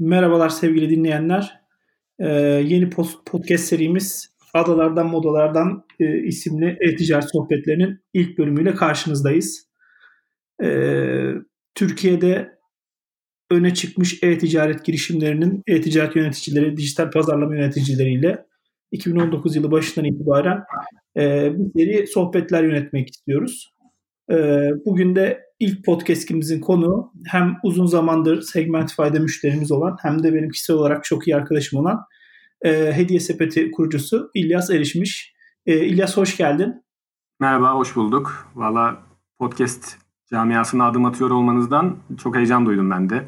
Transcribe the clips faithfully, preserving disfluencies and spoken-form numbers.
Merhabalar sevgili dinleyenler. Ee, yeni post- podcast serimiz Adalardan Modalardan e, isimli e-ticaret sohbetlerinin ilk bölümüyle karşınızdayız. Ee, Türkiye'de öne çıkmış e-ticaret girişimlerinin e-ticaret yöneticileri, dijital pazarlama yöneticileriyle iki bin on dokuz yılı başından itibaren e, bir seri sohbetler yönetmek istiyoruz. Bugün de ilk podcastimizin konuğu hem uzun zamandır Segmentify'de müşterimiz olan hem de benim kişisel olarak çok iyi arkadaşım olan Hediyesepeti kurucusu İlyas Erişmiş. İlyas, hoş geldin. Merhaba, hoş bulduk. Valla podcast camiasına adım atıyor olmanızdan çok heyecan duydum ben de.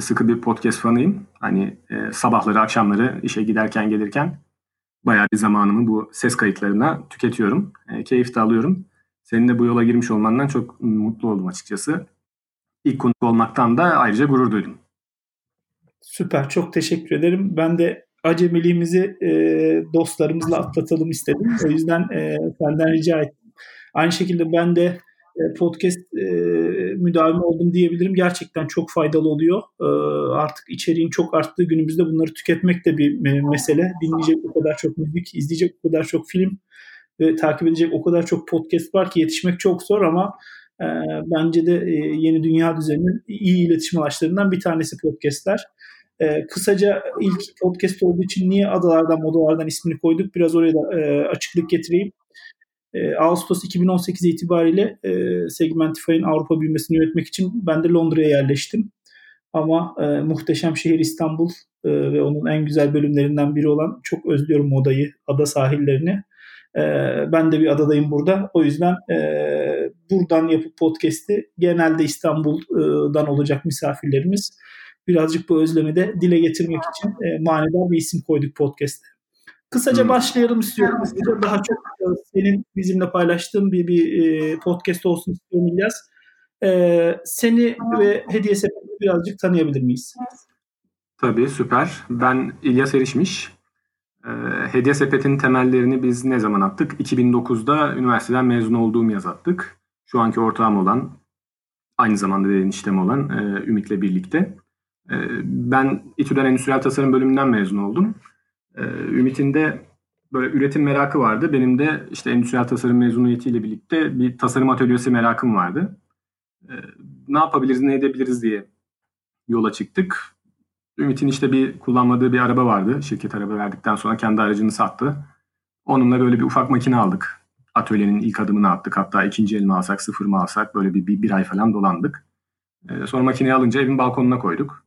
Sıkı bir podcast fanıyım. Hani sabahları, akşamları işe giderken gelirken bayağı bir zamanımı bu ses kayıtlarına tüketiyorum. Keyif de alıyorum. Senin de bu yola girmiş olmandan çok mutlu oldum açıkçası. İlk konuk olmaktan da ayrıca gurur duydum. Süper, çok teşekkür ederim. Ben de acemiliğimizi e, dostlarımızla atlatalım istedim. O yüzden e, senden rica ettim. Aynı şekilde ben de e, podcast e, müdavimi oldum diyebilirim. Gerçekten çok faydalı oluyor. E, artık içeriğin çok arttığı günümüzde bunları tüketmek de bir mesele. Dinleyecek o kadar çok müzik, izleyecek o kadar çok film ve takip edecek o kadar çok podcast var ki yetişmek çok zor ama e, bence de e, yeni dünya düzeninin iyi iletişim araçlarından bir tanesi podcastler. E, kısaca ilk podcast olduğu için niye Adalardan Modalardan ismini koyduk? Biraz oraya da e, açıklık getireyim. E, Ağustos iki bin on sekiz itibariyle e, Segmentify'in Avrupa büyümesini yönetmek için ben de Londra'ya yerleştim. Ama e, muhteşem şehir İstanbul e, ve onun en güzel bölümlerinden biri olan, çok özlüyorum modayı, ada sahillerini. Ben de bir adadayım burada. O yüzden buradan yapıp podcast'i genelde İstanbul'dan olacak misafirlerimiz. Birazcık bu özlemi de dile getirmek için manidar bir isim koyduk podcast'e. Kısaca hmm. başlayalım istiyorum. Daha çok senin bizimle paylaştığın bir, bir podcast olsun istiyorum İlyas. Seni ve Hediyesepeti'ni birazcık tanıyabilir miyiz? Tabii, süper. Ben İlyas Erişmiş. Hediyesepeti'nin temellerini biz ne zaman attık? iki bin dokuzda üniversiteden mezun olduğum yaz attık. Şu anki ortağım olan, aynı zamanda eniştem olan Ümit'le birlikte. Ben İTÜ'den Endüstriyel Tasarım bölümünden mezun oldum. Ümit'in de böyle üretim merakı vardı. Benim de işte Endüstriyel Tasarım mezuniyetiyle birlikte bir tasarım atölyesi merakım vardı. Ne yapabiliriz, ne edebiliriz diye yola çıktık. Ümit'in işte bir kullanmadığı bir araba vardı. Şirket araba verdikten sonra kendi aracını sattı. Onunla böyle bir ufak makine aldık. Atölyenin ilk adımını attık. Hatta ikinci elini alsak, sıfır mı alsak böyle bir, bir, bir ay falan dolandık. Ee, sonra makineyi alınca evin balkonuna koyduk.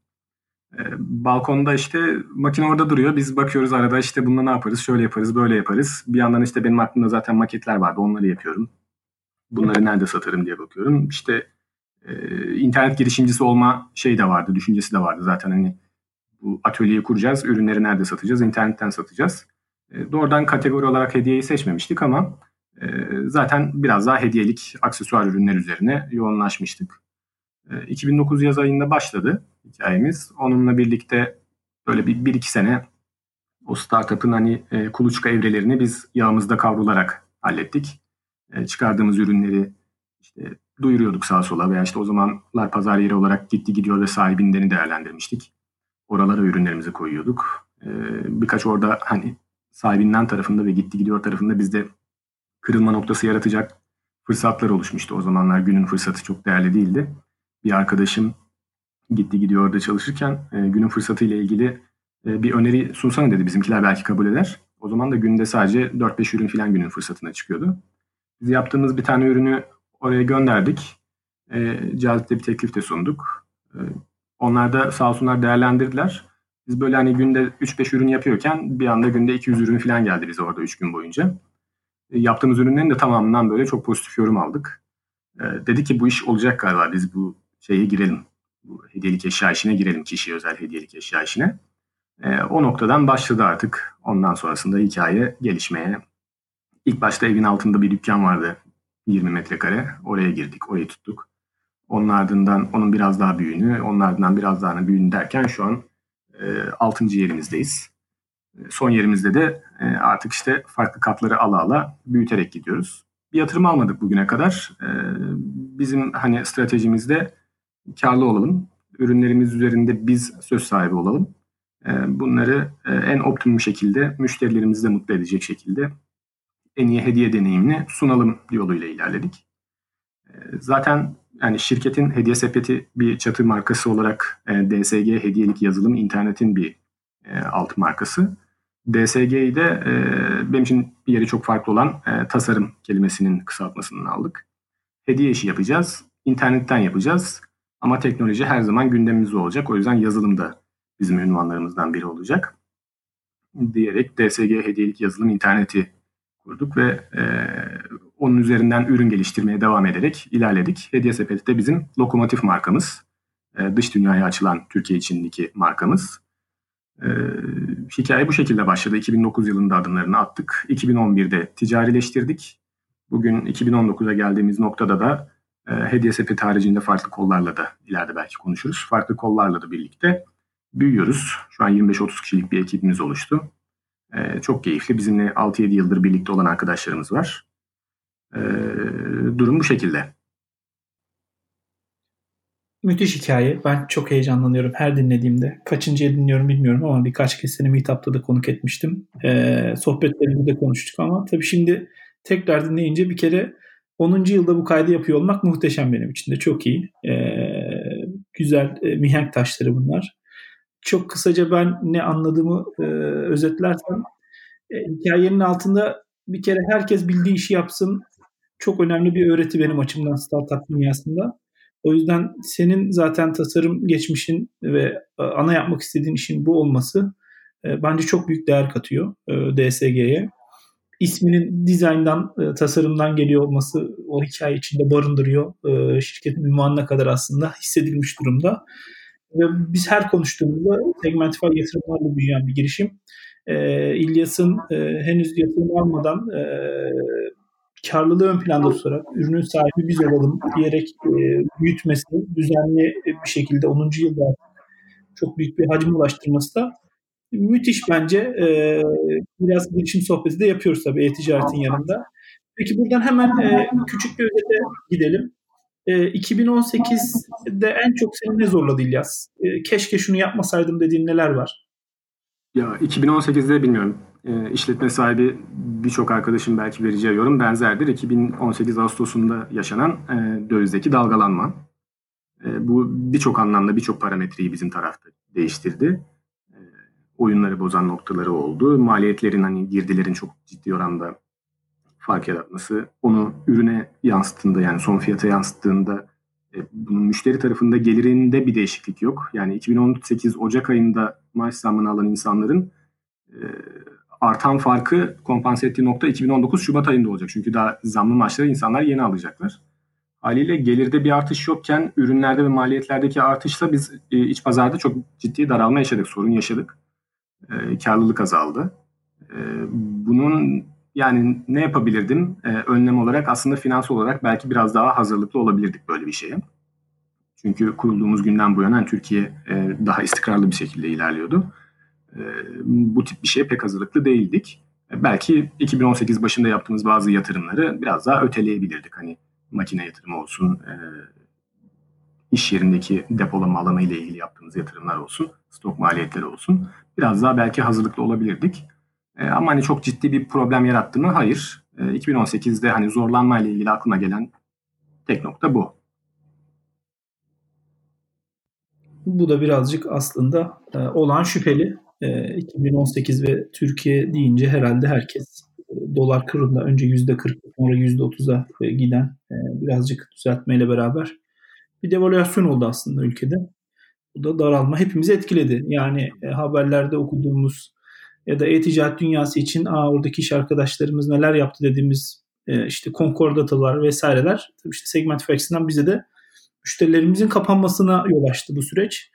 Ee, balkonda işte makine orada duruyor. Biz bakıyoruz arada, işte bununla ne yaparız, şöyle yaparız, böyle yaparız. Bir yandan işte benim aklımda zaten maketler vardı. Onları yapıyorum. Bunları nerede satarım diye bakıyorum. İşte e, internet girişimcisi olma şey de vardı, düşüncesi de vardı zaten hani. Bu atölyeyi kuracağız, ürünleri nerede satacağız, internetten satacağız. E, doğrudan kategori olarak hediyeyi seçmemiştik ama e, zaten biraz daha hediyelik aksesuar ürünler üzerine yoğunlaşmıştık. E, iki bin dokuz yaz ayında başladı hikayemiz. Onunla birlikte böyle bir, bir iki sene o startup'ın hani e, kuluçka evrelerini biz yağımızda kavrularak hallettik. E, çıkardığımız ürünleri işte duyuruyorduk sağa sola veya işte o zamanlar pazar yeri olarak gitti gidiyor ve sahibinden değerlendirmiştik. Oralara ürünlerimizi koyuyorduk. Ee, birkaç orada hani sahibinden tarafında ve gitti gidiyor tarafında bizde kırılma noktası yaratacak fırsatlar oluşmuştu. O zamanlar günün fırsatı çok değerli değildi. Bir arkadaşım gitti gidiyor orada çalışırken e, günün fırsatı ile ilgili e, bir öneri sunsana dedi. Bizimkiler belki kabul eder. O zaman da günde sadece dört beş ürün filan günün fırsatına çıkıyordu. Biz yaptığımız bir tane ürünü oraya gönderdik. E, Cazip'te bir teklif de sunduk. E, Onlar da sağ olsunlar değerlendirdiler. Biz böyle hani günde üç beş ürün yapıyorken bir anda günde iki yüz ürün falan geldi bize orada üç gün boyunca. E, yaptığımız ürünlerin de tamamından böyle çok pozitif yorum aldık. E, dedi ki bu iş olacak galiba, biz bu şeye girelim. Bu hediyelik eşya işine girelim, kişiye özel hediyelik eşya işine. E, o noktadan başladı artık. Ondan sonrasında hikaye gelişmeye. İlk başta evin altında bir dükkan vardı, yirmi metrekare. Oraya girdik, orayı tuttuk. Onun ardından onun biraz daha büyüğünü, onun ardından biraz daha büyüğünü derken şu an e, altıncı yerimizdeyiz. E, son yerimizde de e, artık işte farklı katları ala ala büyüterek gidiyoruz. Bir yatırım almadık bugüne kadar. E, bizim hani stratejimizde karlı olalım ürünlerimiz üzerinde biz söz sahibi olalım. Bunları en optimum şekilde, müşterilerimizi de mutlu edecek şekilde en iyi hediye deneyimini sunalım yoluyla ilerledik. Zaten yani şirketin Hediyesepeti bir çatı markası olarak D S G hediyelik yazılım internetin bir alt markası. D S G'yi de benim için bir yeri çok farklı olan tasarım kelimesinin kısaltmasından aldık. Hediye işi yapacağız, internetten yapacağız ama teknoloji her zaman gündemimizde olacak. O yüzden yazılım da bizim ünvanlarımızdan biri olacak diyerek D S G hediyelik yazılım interneti kurduk ve e, onun üzerinden ürün geliştirmeye devam ederek ilerledik. Hediyesepeti de bizim lokomotif markamız. E, dış dünyaya açılan Türkiye içindeki markamız. E, hikaye bu şekilde başladı. iki bin dokuz yılında adımlarını attık. iki bin on birde ticarileştirdik. Bugün iki bin on dokuza geldiğimiz noktada da e, Hediyesepeti haricinde farklı kollarla da ileride belki konuşuruz. Farklı kollarla da birlikte büyüyoruz. Şu an yirmi beş otuz kişilik bir ekibimiz oluştu. Ee, çok keyifli. Bizimle altı yedi yıldır birlikte olan arkadaşlarımız var. Ee, durum bu şekilde. Müthiş hikaye. Ben çok heyecanlanıyorum her dinlediğimde. Kaçıncıya dinliyorum bilmiyorum ama birkaç kez seni meetup'ta da konuk etmiştim. Ee, sohbetlerimizde de konuştuk ama tabii şimdi tekrar dinleyince bir kere onuncu yılda bu kaydı yapıyor olmak muhteşem benim için de. Çok iyi. Ee, güzel e, mihenk taşları bunlar. Çok kısaca ben ne anladığımı e, özetlersem e, hikayenin altında bir kere herkes bildiği işi yapsın. Çok önemli bir öğreti benim açımdan startup dünyasında. O yüzden senin zaten tasarım geçmişin ve e, ana yapmak istediğin işin bu olması e, bence çok büyük değer katıyor e, D S G'ye. İsminin dizayndan, e, tasarımdan geliyor olması o hikaye içinde barındırıyor. E, şirketin ünvanına kadar aslında hissedilmiş durumda. Ve biz her konuştuğumuzda Segmentify yatırımlarla büyüyen bir girişim. Ee, İlyas'ın e, henüz yatırım almadan e, karlılığı ön planda tutarak ürünün sahibi biz olalım diyerek e, büyütmesi, düzenli bir şekilde onuncu yılda çok büyük bir hacim ulaştırması da müthiş bence. E, biraz girişim sohbeti de yapıyoruz tabii e-ticaretin yanında. Peki buradan hemen e, küçük bir özete gidelim. iki bin on sekizde en çok seni ne zorladı İlyas? Keşke şunu yapmasaydım dediğin neler var? Ya iki bin on sekizde bilmiyorum. E, işletme sahibi birçok arkadaşım belki vereceği yorum benzerdir. iki bin on sekiz Ağustos'unda yaşanan e, dövizdeki dalgalanma. E, bu birçok anlamda birçok parametreyi bizim tarafta değiştirdi. E, oyunları bozan noktaları oldu. Maliyetlerin hani girdilerin çok ciddi oranda fark yaratması, onu ürüne yansıttığında yani son fiyata yansıttığında e, bunun müşteri tarafında gelirinde bir değişiklik yok. Yani iki bin on sekiz Ocak ayında maaş zammını alan insanların e, artan farkı kompanse ettiği nokta iki bin on dokuz Şubat ayında olacak. Çünkü daha zamlı maaşları insanlar yeni alacaklar. Haliyle gelirde bir artış yokken ürünlerde ve maliyetlerdeki artışla biz e, iç pazarda çok ciddi daralma yaşadık, sorun yaşadık. E, karlılık azaldı. E, bunun Yani ne yapabilirdim? Ee, önlem olarak aslında finans olarak belki biraz daha hazırlıklı olabilirdik böyle bir şeye. Çünkü kurulduğumuz günden bu yana Türkiye e, daha istikrarlı bir şekilde ilerliyordu. E, bu tip bir şeye pek hazırlıklı değildik. E, belki iki bin on sekiz başında yaptığımız bazı yatırımları biraz daha öteleyebilirdik. Hani makine yatırımı olsun, e, iş yerindeki depolama alanı ile ilgili yaptığımız yatırımlar olsun, stok maliyetleri olsun. Biraz daha belki hazırlıklı olabilirdik. Ama hani çok ciddi bir problem yarattı mı? Hayır. iki bin on sekizde hani zorlanmayla ilgili aklıma gelen tek nokta bu. Bu da birazcık aslında olan şüpheli. iki bin on sekiz ve Türkiye deyince herhalde herkes dolar kurunda önce yüzde kırk sonra yüzde otuza giden birazcık düzeltmeyle beraber bir devalüasyon oldu aslında ülkede. Bu da daralma hepimizi etkiledi. Yani haberlerde okuduğumuz ya da e-ticaret dünyası için Aa, oradaki iş arkadaşlarımız neler yaptı dediğimiz e, işte konkordatalar vesaireler tabii işte Segmentify açısından bize de müşterilerimizin kapanmasına yol açtı bu süreç.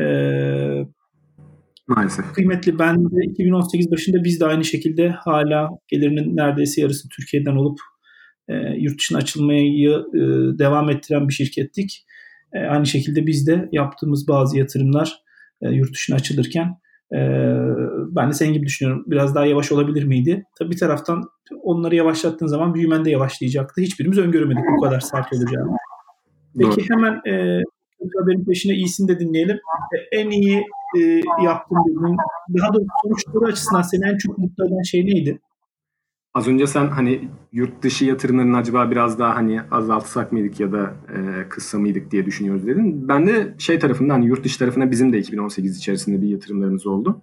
E, Maalesef. Kıymetli ben de iki bin on sekiz başında biz de aynı şekilde hala gelirinin neredeyse yarısı Türkiye'den olup e, yurt dışına açılmayı e, devam ettiren bir şirkettik. E, aynı şekilde biz de yaptığımız bazı yatırımlar e, yurt dışına açılırken Ee, ben de senin gibi düşünüyorum. Biraz daha yavaş olabilir miydi? Tabii bir taraftan onları yavaşlattığın zaman büyümen de yavaşlayacaktı. Hiçbirimiz öngöremedik bu kadar sert olacağını. Peki hemen e, haberin peşine iyisini de dinleyelim. En iyi e, yaptığın dediğin, daha doğrusu sonuçları açısından seni en çok mutlu eden şey neydi? Az önce sen hani yurt dışı yatırımlarını acaba biraz daha hani azaltsak mıydık ya da e, kıssa mıydık diye düşünüyoruz dedin. Ben de şey tarafından hani yurt dışı tarafına bizim de iki bin on sekiz içerisinde bir yatırımlarımız oldu.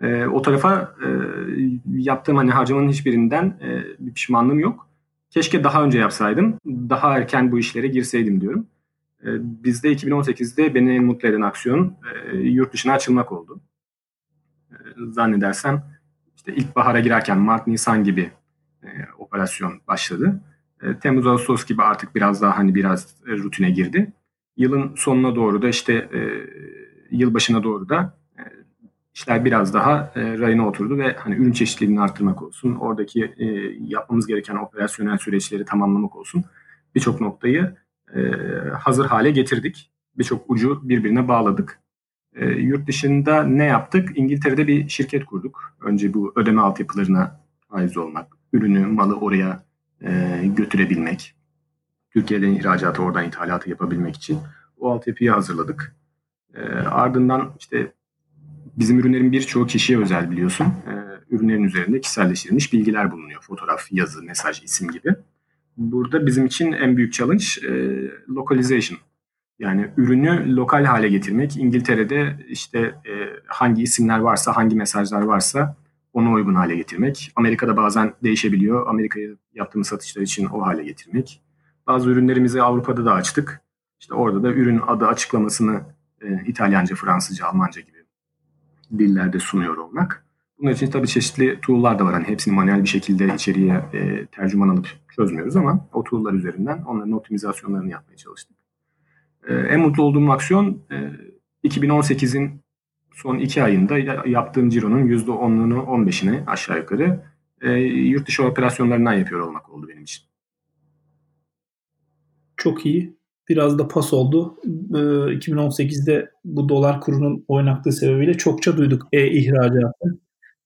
E, o tarafa e, yaptığım hani harcamanın hiçbirinden e, bir pişmanlığım yok. Keşke daha önce yapsaydım, daha erken bu işlere girseydim diyorum. E, bizde iki bin on sekizde beni en mutlu eden aksiyon e, yurt dışına açılmak oldu. E, zannedersem işte ilkbahara girerken Mart-Nisan gibi e, operasyon başladı. E, Temmuz-Ağustos gibi artık biraz daha hani biraz rutine girdi. Yılın sonuna doğru da işte e, yılbaşına doğru da e, İşler biraz daha e, rayına oturdu ve hani ürün çeşitliliğini arttırmak olsun, oradaki e, yapmamız gereken operasyonel süreçleri tamamlamak olsun, birçok noktayı e, hazır hale getirdik. Birçok ucu birbirine bağladık. E, yurt dışında ne yaptık? İngiltere'de bir şirket kurduk. Önce bu ödeme altyapılarına haiz olmak, ürünü, malı oraya e, götürebilmek, Türkiye'den ihracatı, oradan ithalatı yapabilmek için o altyapıyı hazırladık. E, ardından işte bizim ürünlerin birçoğu kişiye özel biliyorsun. Ee, ürünlerin üzerinde kişiselleştirilmiş bilgiler bulunuyor. Fotoğraf, yazı, mesaj, isim gibi. Burada bizim için en büyük challenge e, localization. Yani ürünü lokal hale getirmek. İngiltere'de işte e, hangi isimler varsa, hangi mesajlar varsa ona uygun hale getirmek. Amerika'da bazen değişebiliyor. Amerika'ya yaptığımız satışlar için o hale getirmek. Bazı ürünlerimizi Avrupa'da da açtık. İşte orada da ürün adı açıklamasını e, İtalyanca, Fransızca, Almanca gibi dillerde sunuyor olmak. Bunun için tabii çeşitli tool'lar da var. Hani hepsini manuel bir şekilde içeriye e, tercüman alıp çözmüyoruz ama o tool'lar üzerinden onların optimizasyonlarını yapmaya çalıştık. E, en mutlu olduğum aksiyon e, iki bin on sekizin son iki ayında yaptığım cironun yüzde onunu on beşini aşağı yukarı e, yurt dışı operasyonlarından yapıyor olmak oldu benim için. Çok iyi. Biraz da pas oldu. iki bin on sekizde bu dolar kurunun oynaklığı sebebiyle çokça duyduk e-ihracatı.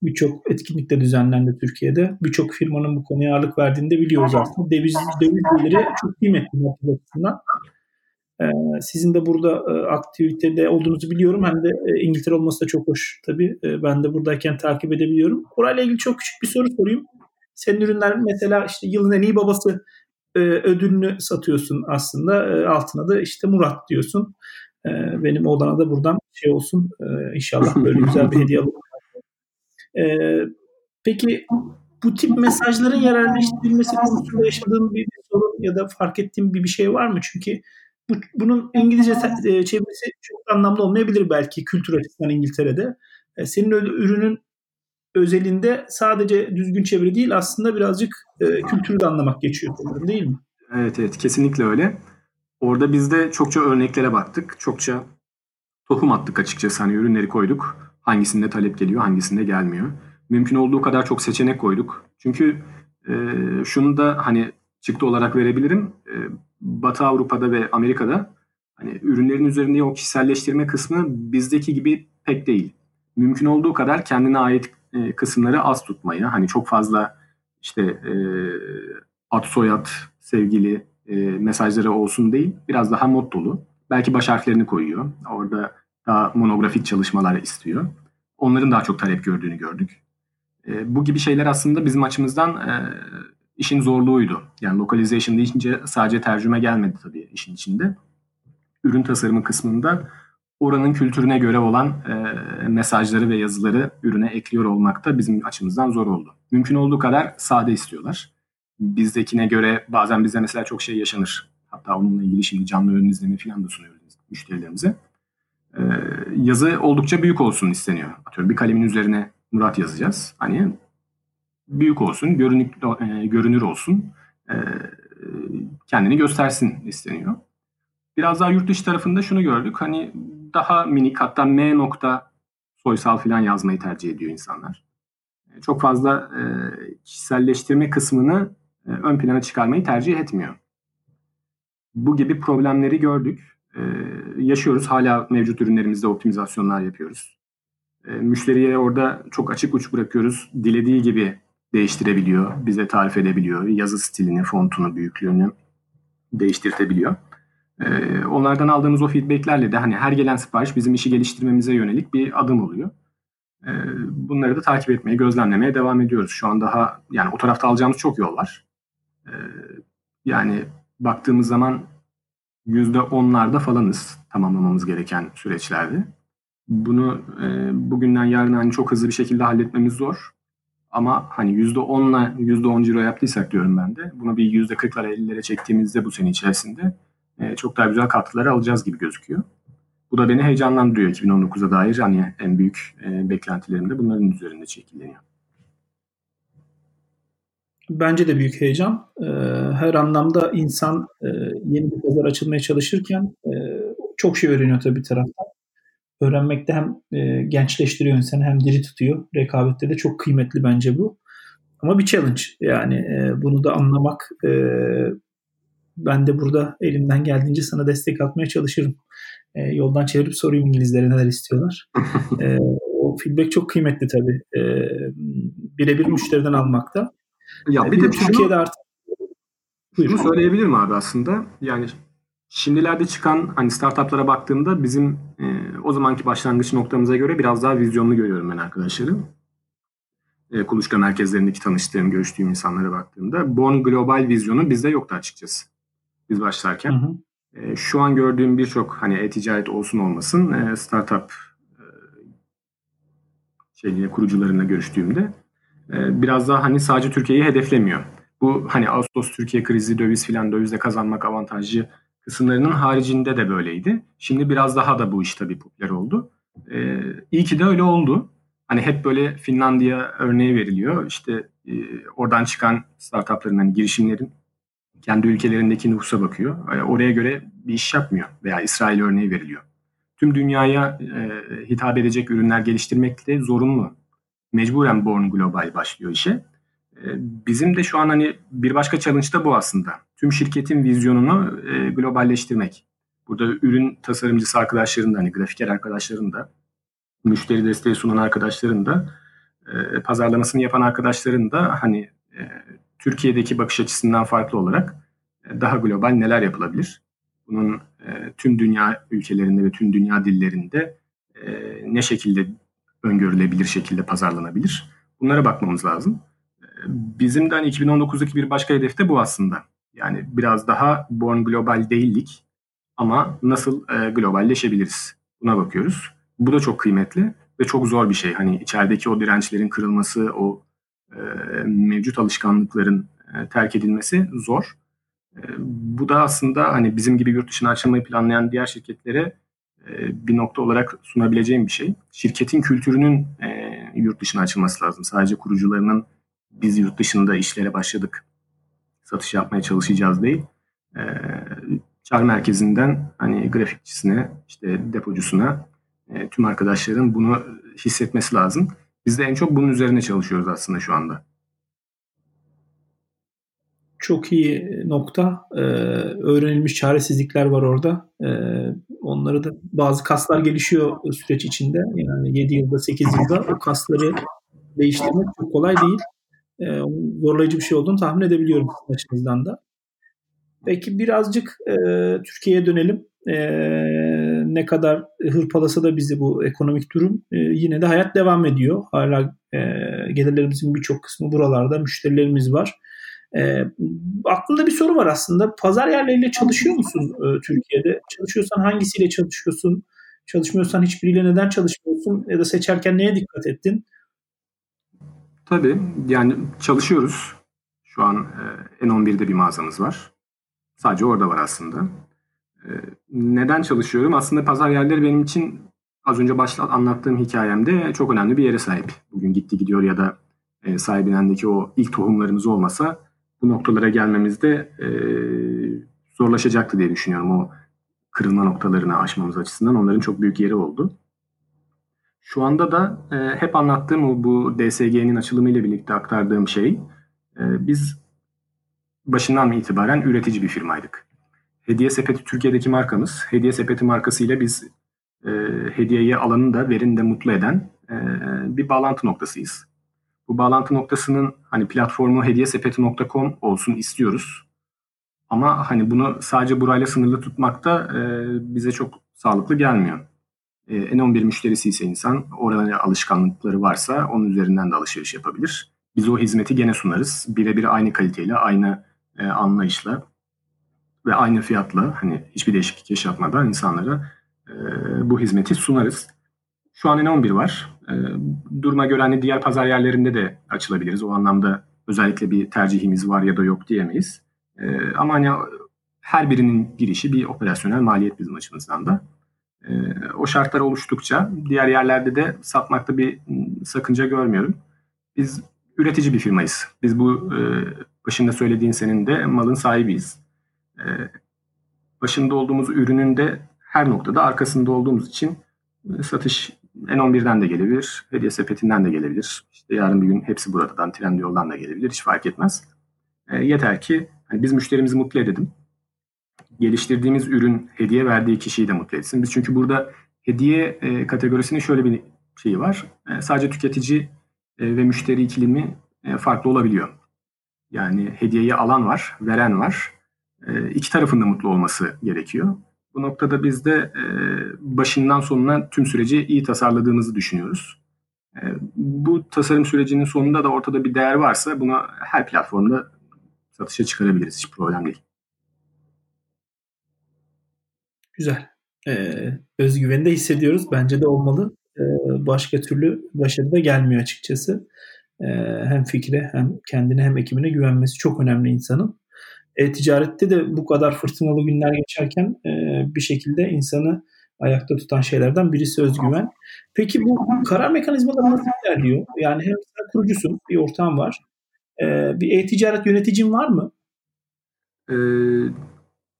Birçok etkinlik de düzenlendi Türkiye'de. Birçok firmanın bu konuya ağırlık verdiğini de biliyoruz aslında. Döviz geliri çok kıymetli bir açısından. Sizin de burada aktivitede olduğunuzu biliyorum. Hem de İngiltere olması da çok hoş tabii. Ben de buradayken takip edebiliyorum. Orayla ilgili çok küçük bir soru sorayım. Senin ürünler mesela işte yılın en iyi babası ödülünü satıyorsun aslında. Altına da işte Murat diyorsun. Benim oğlana da buradan şey olsun. İnşallah böyle güzel bir hediye alırım. Peki bu tip mesajların yerelleştirilmesi konusunda yaşadığın bir sorun ya da fark ettiğin bir şey var mı? Çünkü bu, bunun İngilizce çevirisi çok anlamlı olmayabilir belki kültür açısından İngiltere'de. Senin ürünün özelinde sadece düzgün çeviri değil aslında birazcık e, kültürü de anlamak geçiyor değil mi? Evet evet kesinlikle öyle. Orada biz de çokça örneklere baktık. Çokça tohum attık açıkçası. Hani ürünleri koyduk. Hangisinde talep geliyor, hangisinde gelmiyor. Mümkün olduğu kadar çok seçenek koyduk. Çünkü e, şunu da hani çıktı olarak verebilirim. E, Batı Avrupa'da ve Amerika'da hani ürünlerin üzerinde o kişiselleştirme kısmı bizdeki gibi pek değil. Mümkün olduğu kadar kendine ait kısımları az tutmayı, hani çok fazla işte e, ad soyad sevgili e, mesajları olsun değil, biraz daha mod dolu. Belki baş harflerini koyuyor. Orada daha monografik çalışmalar istiyor. Onların daha çok talep gördüğünü gördük. E, bu gibi şeyler aslında bizim açımızdan e, işin zorluğuydu. Yani localization deyince sadece tercüme gelmedi tabii işin içinde. Ürün tasarımı kısmında oranın kültürüne göre olan e, mesajları ve yazıları ürüne ekliyor olmak da bizim açımızdan zor oldu. Mümkün olduğu kadar sade istiyorlar. Bizdekine göre bazen bizde mesela çok şey yaşanır. Hatta onunla ilgili şimdi canlı ürün izleme falan da sunuyoruz müşterilerimize. E, yazı oldukça büyük olsun isteniyor. Atıyorum bir kalemin üzerine Murat yazacağız. Hani büyük olsun, görünür, e, görünür olsun, e, kendini göstersin isteniyor. Biraz daha yurt dışı tarafında şunu gördük. Hani daha minik, hatta M nokta Soysal falan yazmayı tercih ediyor insanlar. Çok fazla e, kişiselleştirme kısmını e, ön plana çıkarmayı tercih etmiyor. Bu gibi problemleri gördük. E, yaşıyoruz. Hala mevcut ürünlerimizde optimizasyonlar yapıyoruz. E, müşteriye orada çok açık uç bırakıyoruz. Dilediği gibi değiştirebiliyor. Bize tarif edebiliyor. Yazı stilini, fontunu, büyüklüğünü değiştirtebiliyor. Ee, onlardan aldığımız o feedbacklerle de hani her gelen sipariş bizim işi geliştirmemize yönelik bir adım oluyor. Ee, bunları da takip etmeye, gözlemlemeye devam ediyoruz. Şu an daha yani o tarafta alacağımız çok yol var. Ee, yani baktığımız zaman yüzde onlarda falanız tamamlamamız gereken süreçlerde. Bunu e, bugünden yarına hani çok hızlı bir şekilde halletmemiz zor. Ama hani yüzde onla yüzde on ciro yaptıysak diyorum ben de. Bunu bir yüzde kırklara ellilere çektiğimizde bu sene içerisinde e, çok daha güzel katkıları alacağız gibi gözüküyor. Bu da beni heyecanlandırıyor iki bin on dokuza dair. Hani en büyük e, beklentilerim de bunların üzerinde şekilleniyor. Bence de büyük heyecan. Ee, her anlamda insan e, yeni bir pazar açılmaya çalışırken e, çok şey öğreniyor tabii bir taraftan. Öğrenmekte hem e, gençleştiriyor insanı hem diri tutuyor. Rekabette de çok kıymetli bence bu. Ama bir challenge yani e, bunu da anlamak. E, ben de burada elimden geldiğince sana destek atmaya çalışırım. E, yoldan çevirip sorayım İngilizlere neler istiyorlar. E, o feedback çok kıymetli tabii. E, birebir müşteriden almakta. Ya bir de Türkiye'de artık bunu söyleyebilirim abi aslında. Yani şimdilerde çıkan hani startuplara baktığımda bizim e, o zamanki başlangıç noktamıza göre biraz daha vizyonlu görüyorum ben arkadaşlarım. E, kuluçka merkezlerindeki tanıştığım, görüştüğüm insanlara baktığımda Born Global vizyonu bizde yoktu açıkçası. Biz başlarken. Hı hı. E, şu an gördüğüm birçok hani e-ticaret olsun olmasın e, startup e, şeyine, kurucularına görüştüğümde biraz daha hani sadece Türkiye'yi hedeflemiyor. Bu hani Ağustos Türkiye krizi, döviz filan dövizle kazanmak avantajlı kısımlarının haricinde de böyleydi. Şimdi biraz daha da bu iş tabii popüler oldu. Ee, iyi ki de öyle oldu. Hani hep böyle Finlandiya örneği veriliyor. İşte e, oradan çıkan startupların, hani girişimlerin kendi ülkelerindeki nüfusa bakıyor. Yani oraya göre bir iş yapmıyor. Veya İsrail örneği veriliyor. Tüm dünyaya e, hitap edecek ürünler geliştirmek de zorunlu. Mecburen Born Global başlıyor işe. Bizim de şu an hani bir başka challenge da bu aslında. Tüm şirketin vizyonunu globalleştirmek. Burada ürün tasarımcısı arkadaşların da, hani grafiker arkadaşların da, müşteri desteği sunan arkadaşların da, pazarlamasını yapan arkadaşların da hani Türkiye'deki bakış açısından farklı olarak daha global neler yapılabilir? Bunun tüm dünya ülkelerinde ve tüm dünya dillerinde ne şekilde öngörülebilir şekilde pazarlanabilir. Bunlara bakmamız lazım. Bizim de hani iki bin on dokuzdaki bir başka hedef de bu aslında. Yani biraz daha born global değillik ama nasıl e, globalleşebiliriz? Buna bakıyoruz. Bu da çok kıymetli ve çok zor bir şey. Hani içerideki o dirençlerin kırılması, o e, mevcut alışkanlıkların e, terk edilmesi zor. E, bu da aslında hani bizim gibi yurt dışına açılmayı planlayan diğer şirketlere bir nokta olarak sunabileceğim bir şey. Şirketin kültürünün e, yurt dışına açılması lazım. Sadece kurucularının biz yurt dışında işlere başladık, satış yapmaya çalışacağız değil. E, çağrı merkezinden hani grafikçisine, işte depocusuna e, tüm arkadaşların bunu hissetmesi lazım. Biz de en çok bunun üzerine çalışıyoruz aslında şu anda. Çok iyi nokta. Ee, öğrenilmiş çaresizlikler var orada. Ee, onları da bazı kaslar gelişiyor süreç içinde. Yani yedi yılda, sekiz yılda o kasları değiştirmek çok kolay değil. Ee, zorlayıcı bir şey olduğunu tahmin edebiliyorum açınızdan da. Peki birazcık e, Türkiye'ye dönelim. E, ne kadar hırpalasa da bizi bu ekonomik durum e, yine de hayat devam ediyor. Hala e, gelirlerimizin birçok kısmı buralarda. Müşterilerimiz var. E, aklımda bir soru var aslında. Pazar yerleriyle çalışıyor musun e, Türkiye'de? Çalışıyorsan hangisiyle çalışıyorsun? Çalışmıyorsan hiçbiriyle neden çalışmıyorsun? Ya da seçerken neye dikkat ettin? Tabii yani çalışıyoruz. Şu an e, en on birde bir mağazamız var. Sadece orada var aslında. E, neden çalışıyorum? Aslında pazar yerleri benim için az önce başta anlattığım hikayemde çok önemli bir yere sahip. Bugün gitti gidiyor ya da e, Sahibinden'deki o ilk tohumlarımız olmasa bu noktalara gelmemizde e, zorlaşacaktı diye düşünüyorum. O kırılma noktalarını aşmamız açısından onların çok büyük yeri oldu. Şu anda da e, hep anlattığım o bu D S G'nin açılımıyla birlikte aktardığım şey, e, biz başından itibaren üretici bir firmaydık. Hediyesepeti Türkiye'deki markamız. Hediyesepeti markasıyla biz e, hediyeyi alanı da verin de mutlu eden e, bir bağlantı noktasıyız. Bu bağlantı noktasının hani platformu hediyesepeti nokta com olsun istiyoruz. Ama hani bunu sadece burayla sınırlı tutmak da e, bize çok sağlıklı gelmiyor. E, en on bir müşterisi ise insan, oraya alışkanlıkları varsa onun üzerinden de alışveriş yapabilir. Biz o hizmeti gene sunarız. Birebir aynı kaliteyle, aynı e, anlayışla ve aynı fiyatla, hani hiçbir değişiklik yaşatmadan insanlara e, bu hizmeti sunarız. Şu an en on bir var. E, duruma göre hani diğer pazar yerlerinde de açılabiliriz. O anlamda özellikle bir tercihimiz var ya da yok diyemeyiz. E, ama hani her birinin girişi bir operasyonel maliyet bizim açımızdan da. E, o şartlar oluştukça diğer yerlerde de satmakta bir sakınca görmüyorum. Biz üretici bir firmayız. Biz bu e, başında söylediğin senin de malın sahibiyiz. E, başında olduğumuz ürünün de her noktada arkasında olduğumuz için e, satış en on birden de gelebilir, hediye sepetinden de gelebilir. İşte yarın bir gün hepsi buradan, Trendyol'dan da gelebilir. Hiç fark etmez. E, yeter ki hani biz müşterimizi mutlu edelim. Geliştirdiğimiz ürün hediye verdiği kişiyi de mutlu etsin. Biz çünkü burada hediye e, kategorisinin şöyle bir şeyi var. E, sadece tüketici ve müşteri ikilimi farklı olabiliyor. Yani hediyeyi alan var, veren var. İki tarafın da mutlu olması gerekiyor. Bu noktada biz de başından sonuna tüm süreci iyi tasarladığımızı düşünüyoruz. Bu tasarım sürecinin sonunda da ortada bir değer varsa bunu her platformda satışa çıkarabiliriz. Hiç problem değil. Güzel. Ee, özgüveni de hissediyoruz. Bence de olmalı. Başka türlü başarı da gelmiyor açıkçası. Hem fikre hem kendine hem ekibine güvenmesi çok önemli insanın. E, ticarette de bu kadar fırtınalı günler geçerken e, bir şekilde insanı ayakta tutan şeylerden birisi özgüven. Peki bu karar mekanizmaları nasıl ilerliyor? Yani hem sen kurucusun, bir ortağın var. E, bir e-ticaret yöneticin var mı? E,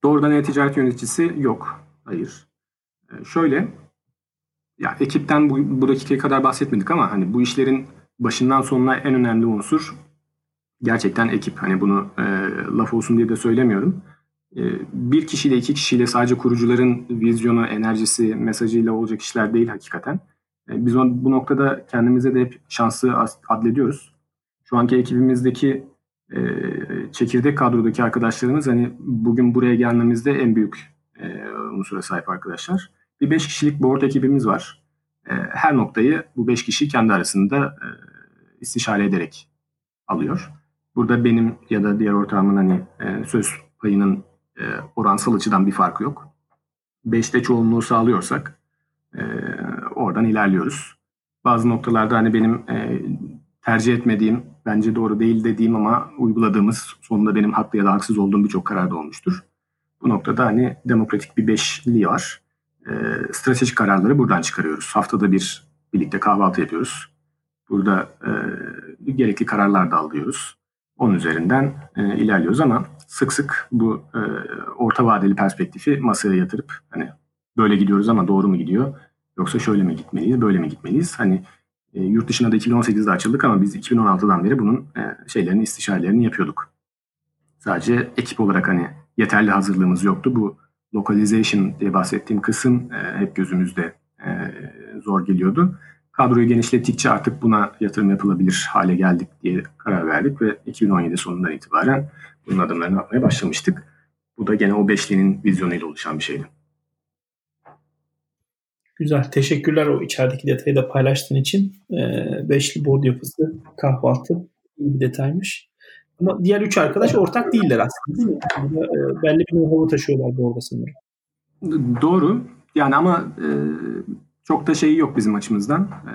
doğrudan e-ticaret yöneticisi yok. Hayır. E, şöyle... Ya ekipten bu, bu dakikaya kadar bahsetmedik ama hani bu işlerin başından sonuna en önemli unsur gerçekten ekip. Hani bunu e, laf olsun diye de söylemiyorum. E, bir kişiyle iki kişiyle sadece kurucuların vizyonu, enerjisi, mesajıyla olacak işler değil hakikaten. E, biz on, bu noktada kendimize de hep şanslı adlediyoruz. Şu anki ekibimizdeki e, çekirdek kadrodaki arkadaşlarımız hani bugün buraya gelmemizde en büyük e, unsura sahip arkadaşlar. Bir beş kişilik board ekibimiz var. Her noktayı bu beş kişi kendi arasında istişare ederek alıyor. Burada benim ya da diğer ortağımın hani söz payının oransal açıdan bir farkı yok. beşte çoğunluğu sağlıyorsak oradan ilerliyoruz. Bazı noktalarda hani benim tercih etmediğim, bence doğru değil dediğim ama uyguladığımız, sonunda benim haklı ya da haksız olduğum birçok karar da olmuştur. Bu noktada hani demokratik bir beşli var. E, stratejik kararları buradan çıkarıyoruz. Haftada bir birlikte kahvaltı yapıyoruz. Burada e, gerekli kararlar da alıyoruz. Onun üzerinden e, ilerliyoruz ama sık sık bu e, orta vadeli perspektifi masaya yatırıp hani böyle gidiyoruz ama doğru mu gidiyor? Yoksa şöyle mi gitmeliyiz, böyle mi gitmeliyiz? Hani e, yurt dışına da iki bin on sekizde açıldık ama biz iki bin on altıdan beri bunun e, şeylerini, istişarelerini yapıyorduk. Sadece ekip olarak hani yeterli hazırlığımız yoktu. Bu localization diye bahsettiğim kısım e, hep gözümüzde e, zor geliyordu. Kadroyu genişlettikçe artık buna yatırım yapılabilir hale geldik diye karar verdik ve iki bin on yedi sonundan itibaren bunun adımlarını atmaya başlamıştık. Bu da gene o beşlinin vizyonuyla oluşan bir şeydi. Güzel. Teşekkürler o içerideki detayı da paylaştığın için. E, beşli board yapısı, kahvaltı iyi bir detaymış. Ama diğer üç arkadaş ortak değiller aslında, değil mi? Yani, e, belli bir know-how'u taşıyorlar bu orada sanırım. Doğru. Yani ama e, çok da şeyi yok bizim açımızdan. E,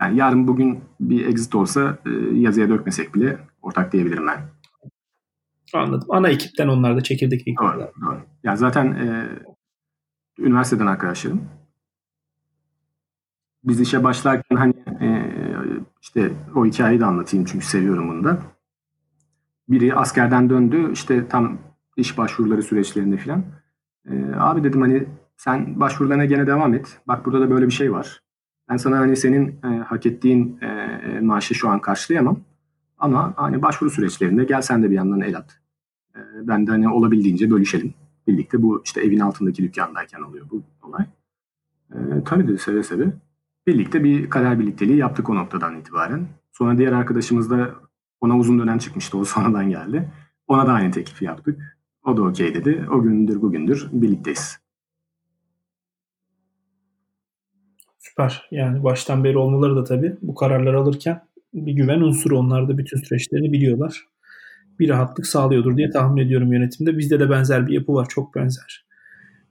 yani yarın bugün bir exit olsa e, yazıya dökmesek bile ortak diyebilirim ben. Anladım. Ana ekipten onlar da, çekirdek ekipler. Doğru, doğru. Yani zaten e, üniversiteden arkadaşlarım. Biz işe başlarken hani e, işte o hikayeyi de anlatayım çünkü seviyorum bunu da. Biri askerden döndü işte tam iş başvuruları süreçlerinde filan. Ee, abi dedim hani sen başvurularına gene devam et. Bak burada da böyle bir şey var. Ben sana hani senin e, hak ettiğin e, maaşı şu an karşılayamam. Ama hani başvuru süreçlerinde gel sen de bir yandan el at. E, ben de hani olabildiğince bölüşelim. Birlikte bu işte evin altındaki dükkandayken oluyor bu olay. E, tabii dedi seve seve. Birlikte bir kader birlikteliği yaptık o noktadan itibaren. Sonra diğer arkadaşımız da ona uzun dönem çıkmıştı. O sonradan geldi. Ona da aynı teklifi yaptık. O da okey dedi. O gündür bugündür birlikteyiz. Süper. Yani baştan beri olmaları da tabii bu kararları alırken bir güven unsuru. Onlar da bütün süreçlerini biliyorlar. Bir rahatlık sağlıyordur diye tahmin ediyorum yönetimde. Bizde de benzer bir yapı var. Çok benzer.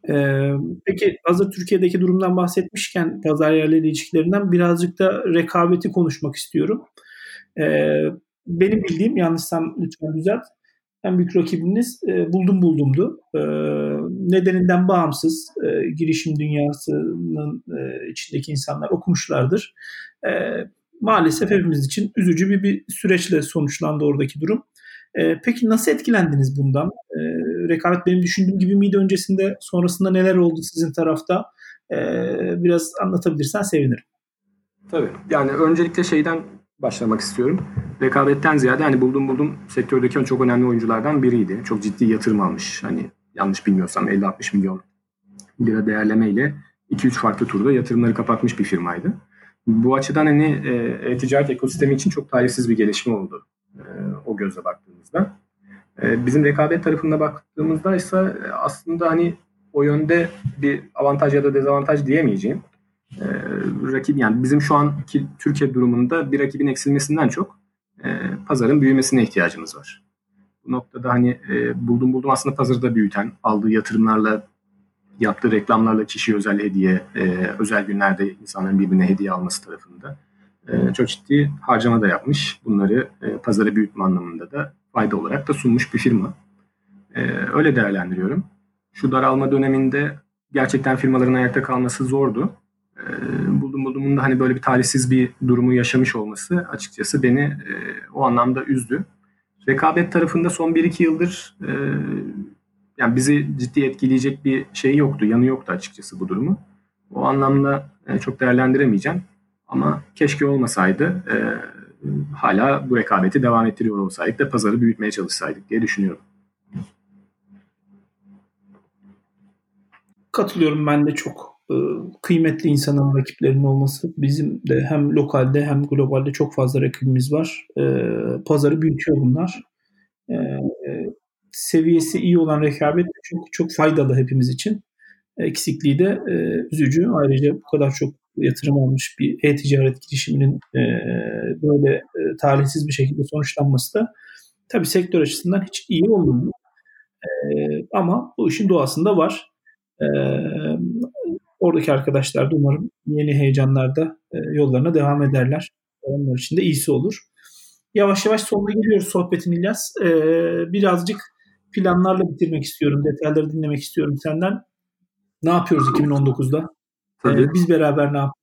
Ee, peki hazır Türkiye'deki durumdan bahsetmişken pazar yerleri ilişkilerinden birazcık da rekabeti konuşmak istiyorum. Ee, benim bildiğim, yanlışsam lütfen düzelt, en büyük rakibiniz e, buldum buldumdu. E, nedeninden bağımsız e, girişim dünyasının e, içindeki insanlar okumuşlardır. E, maalesef hepimiz için üzücü bir, bir süreçle sonuçlandı oradaki durum. E, peki nasıl etkilendiniz bundan? E, rekabet benim düşündüğüm gibi miydi öncesinde? Sonrasında neler oldu sizin tarafta? E, biraz anlatabilirsen sevinirim. Tabii. Yani öncelikle şeyden başlamak istiyorum. Rekabetten ziyade hani buldum buldum sektördeki çok önemli oyunculardan biriydi. Çok ciddi yatırım almış. Hani yanlış bilmiyorsam elli altmış milyon lira değerlemeyle iki üç farklı turda yatırımları kapatmış bir firmaydı. Bu açıdan hani e, ticaret ekosistemi için çok talihsiz bir gelişme oldu. E, o gözle baktığımızda. E, bizim rekabet tarafına baktığımızda ise aslında hani o yönde bir avantaj ya da dezavantaj diyemeyeceğim. E, rakip yani bizim şu anki Türkiye durumunda bir rakibin eksilmesinden çok e, pazarın büyümesine ihtiyacımız var. Bu noktada hani e, buldum buldum aslında pazarda büyüten, aldığı yatırımlarla, yaptığı reklamlarla kişiye özel hediye, e, özel günlerde insanların birbirine hediye alması tarafında e, çok ciddi harcama da yapmış. Bunları e, pazarı büyütme anlamında da fayda olarak da sunmuş bir firma. E, öyle değerlendiriyorum. Şu daralma döneminde gerçekten firmaların ayakta kalması zordu. Buldum buldumun da hani böyle bir talihsiz bir durumu yaşamış olması açıkçası beni e, o anlamda üzdü. Rekabet tarafında son bir iki yıldır e, yani bizi ciddi etkileyecek bir şey yoktu, yanı yoktu açıkçası bu durumu. O anlamda e, çok değerlendiremeyeceğim ama keşke olmasaydı e, hala bu rekabeti devam ettiriyor olsaydık da pazarı büyütmeye çalışsaydık diye düşünüyorum. Katılıyorum ben de çok. Kıymetli insanların rakiplerinin olması, bizim de hem lokalde hem globalde çok fazla rakibimiz var. Pazarı büyütüyor bunlar. Seviyesi iyi olan rekabet çok çok faydalı hepimiz için. Eksikliği de üzücü. Ayrıca bu kadar çok yatırım almış bir e-ticaret girişiminin böyle talihsiz bir şekilde sonuçlanması da tabii sektör açısından hiç iyi olmuyor. Ama bu işin doğasında var. Oradaki arkadaşlar da umarım yeni heyecanlarda yollarına devam ederler. Onlar için de iyisi olur. Yavaş yavaş sonuna geliyoruz sohbetin İlyas. Ee, birazcık planlarla bitirmek istiyorum. Detayları dinlemek istiyorum senden. Ne yapıyoruz iki bin on dokuzda? Ee, biz beraber ne yapıyoruz?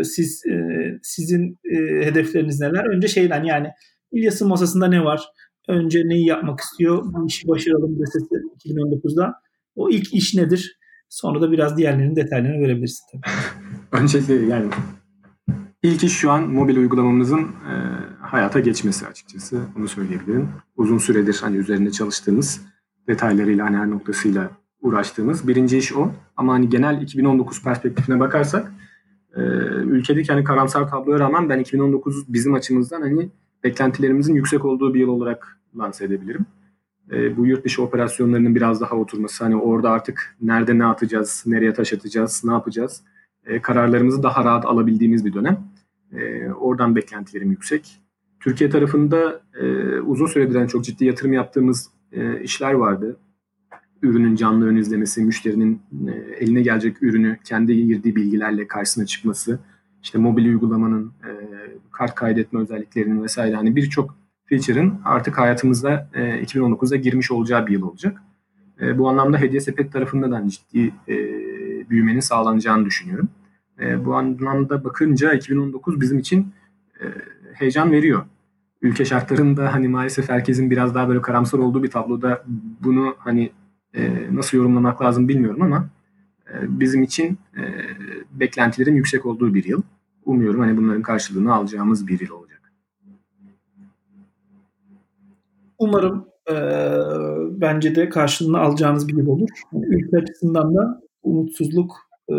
Ee, siz e, Sizin e, hedefleriniz neler? Önce şeyden yani İlyas'ın masasında ne var? Önce neyi yapmak istiyor? Bu işi başaralım desesi iki bin on dokuzda. O ilk iş nedir? Sonra da biraz diğerlerinin detaylarını verebilirsin tabii. Öncelikle yani ilk iş şu an mobil uygulamamızın e, hayata geçmesi açıkçası. Onu söyleyebilirim. Uzun süredir hani üzerinde çalıştığımız, detaylarıyla hani her noktasıyla uğraştığımız birinci iş o. Ama hani genel iki bin on dokuz perspektifine bakarsak e, ülkedeki hani karamsar tabloya rağmen ben iki bin on dokuz bizim açımızdan hani beklentilerimizin yüksek olduğu bir yıl olarak lanse edebilirim. E, bu yurt dışı operasyonlarının biraz daha oturması, hani orada artık nerede ne atacağız, nereye taş atacağız, ne yapacağız, e, kararlarımızı daha rahat alabildiğimiz bir dönem. E, oradan beklentilerim yüksek. Türkiye tarafında e, uzun süredir yani çok ciddi yatırım yaptığımız e, işler vardı. Ürünün canlı ön izlemesi, müşterinin e, eline gelecek ürünü kendi girdiği bilgilerle karşısına çıkması, işte mobil uygulamanın, e, kart kaydetme özelliklerinin vesaire hani birçok feature'ın artık hayatımızda e, iki bin on dokuzda girmiş olacağı bir yıl olacak. E, bu anlamda Hediyesepeti tarafında da ciddi e, büyümenin sağlanacağını düşünüyorum. E, bu anlamda bakınca iki bin on dokuz bizim için e, heyecan veriyor. Ülke şartlarında hani maalesef herkesin biraz daha böyle karamsar olduğu bir tabloda bunu hani e, nasıl yorumlamak lazım bilmiyorum ama e, bizim için e, beklentilerin yüksek olduğu bir yıl. Umuyorum hani bunların karşılığını alacağımız bir yıl olacak. Umarım e, bence de karşılığını alacağınız bir yıl olur. Yani ülke açısından da umutsuzluk e,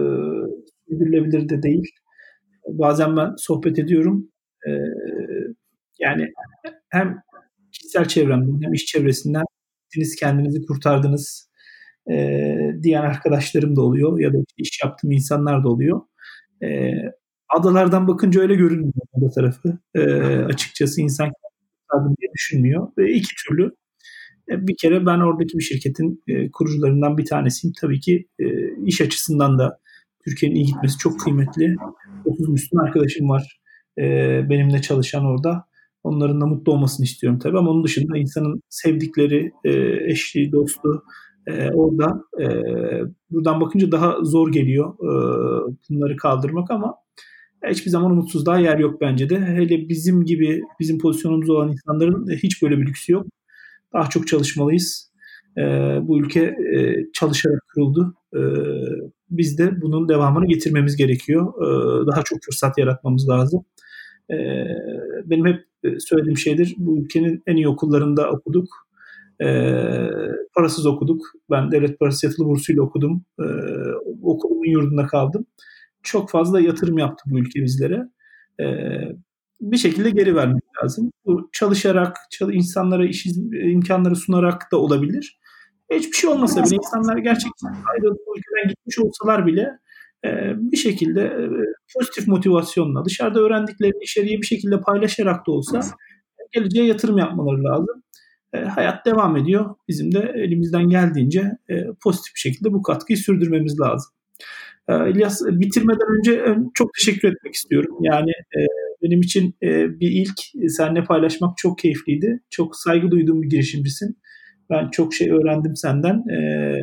sürdürülebilir de değil. Bazen ben sohbet ediyorum. E, yani hem kişisel çevremden hem iş çevresinden gittiniz, kendinizi kurtardınız e, diyen arkadaşlarım da oluyor ya da iş yaptığım insanlar da oluyor. E, adalardan bakınca öyle görünmüyor ada tarafı. E, açıkçası insan kurtardım diye düşünmüyor. E, iki türlü. E, bir kere ben oradaki bir şirketin e, kurucularından bir tanesiyim. Tabii ki e, iş açısından da Türkiye'nin iyi gitmesi çok kıymetli. otuz Müslüman arkadaşım var e, benimle çalışan orada. Onların da mutlu olmasını istiyorum tabii, ama onun dışında insanın sevdikleri, eşi, dostu orada. Buradan bakınca daha zor geliyor bunları kaldırmak, ama hiçbir zaman umutsuzluğa yer yok bence de. Hele bizim gibi, bizim pozisyonumuz olan insanların hiç böyle bir lüksü yok. Daha çok çalışmalıyız. Bu ülke çalışarak kuruldu. Biz de bunun devamını getirmemiz gerekiyor. Daha çok fırsat yaratmamız lazım. Benim hep söylediğim şeydir, bu ülkenin en iyi okullarında okuduk, e, parasız okuduk. Ben devlet parası yatılı bursuyla okudum, e, okulumun yurdunda kaldım. Çok fazla yatırım yaptı bu ülke bizlere. E, bir şekilde geri vermek lazım. Bu çalışarak, insanlara iş imkanları sunarak da olabilir. Hiçbir şey olmasa bile, insanlar gerçekten ayrılıp bu ülkeden gitmiş olsalar bile bir şekilde pozitif motivasyonla dışarıda öğrendiklerini içeriye bir şekilde paylaşarak da olsa geleceğe yatırım yapmaları lazım. Hayat devam ediyor. Bizim de elimizden geldiğince pozitif bir şekilde bu katkıyı sürdürmemiz lazım. İlyas, bitirmeden önce çok teşekkür etmek istiyorum. Yani benim için bir ilk, seninle paylaşmak çok keyifliydi. Çok saygı duyduğum bir girişimcisin. Ben çok şey öğrendim senden. Ee,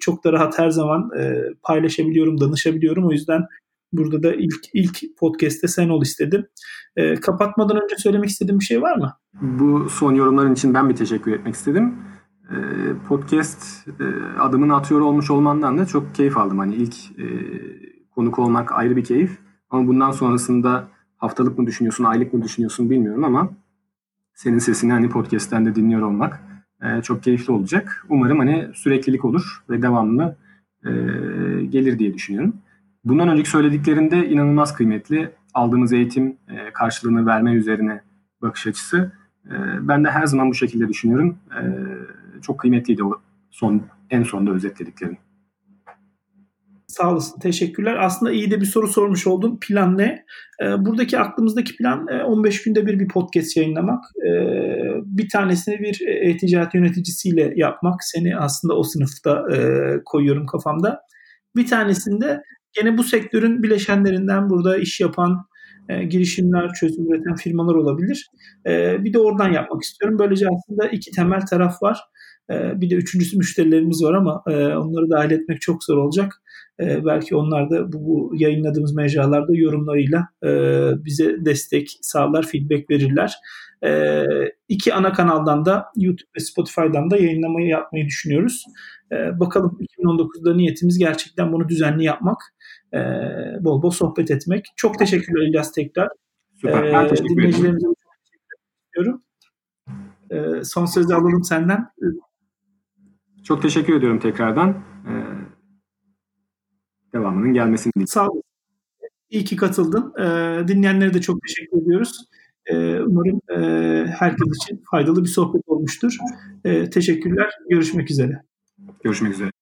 çok da rahat her zaman e, paylaşabiliyorum, danışabiliyorum. O yüzden burada da ilk ilk podcast'te sen ol istedim. Ee, kapatmadan önce söylemek istediğim bir şey var mı? Bu son yorumların için ben bir teşekkür etmek istedim. Ee, podcast e, adımını atıyor olmuş olmandan da çok keyif aldım. Hani ilk e, konuk olmak ayrı bir keyif. Ama bundan sonrasında haftalık mı düşünüyorsun, aylık mı düşünüyorsun bilmiyorum, ama senin sesini hani podcast'ten de dinliyor olmak Ee, çok keyifli olacak. Umarım hani süreklilik olur ve devamlı e, gelir diye düşünüyorum. Bundan önceki söylediklerinde inanılmaz kıymetli. Aldığımız eğitim e, karşılığını verme üzerine bakış açısı. E, ben de her zaman bu şekilde düşünüyorum. E, çok kıymetliydi o son, en sonda özetlediklerin. Sağ olasın. Teşekkürler. Aslında iyi de bir soru sormuş oldun. Plan ne? Buradaki aklımızdaki plan on beş günde bir bir podcast yayınlamak. Bir tanesini bir e-ticaret yöneticisiyle yapmak. Seni aslında o sınıfta koyuyorum kafamda. Bir tanesinde gene bu sektörün bileşenlerinden, burada iş yapan girişimler, çözüm üreten firmalar olabilir. Bir de oradan yapmak istiyorum. Böylece aslında iki temel taraf var. Bir de üçüncüsü müşterilerimiz var, ama onları dahil etmek çok zor olacak. Belki onlar da bu, bu yayınladığımız mecralarda yorumlarıyla bize destek sağlar, feedback verirler. İki ana kanaldan da, YouTube ve Spotify'dan da yayınlamayı yapmayı düşünüyoruz. Bakalım, iki bin on dokuzda niyetimiz gerçekten bunu düzenli yapmak, bol bol sohbet etmek. Çok teşekkürler İlyas tekrar. Süper, ben teşekkür ederim. Dinleyicilerimize çok teşekkür ediyorum. Son sözü alalım senden. Çok teşekkür ediyorum tekrardan. Devamının gelmesini diliyorum. Sağ olun. İyi ki katıldın. Dinleyenlere de çok teşekkür ediyoruz. Umarım herkes için faydalı bir sohbet olmuştur. Teşekkürler. Görüşmek üzere. Görüşmek üzere.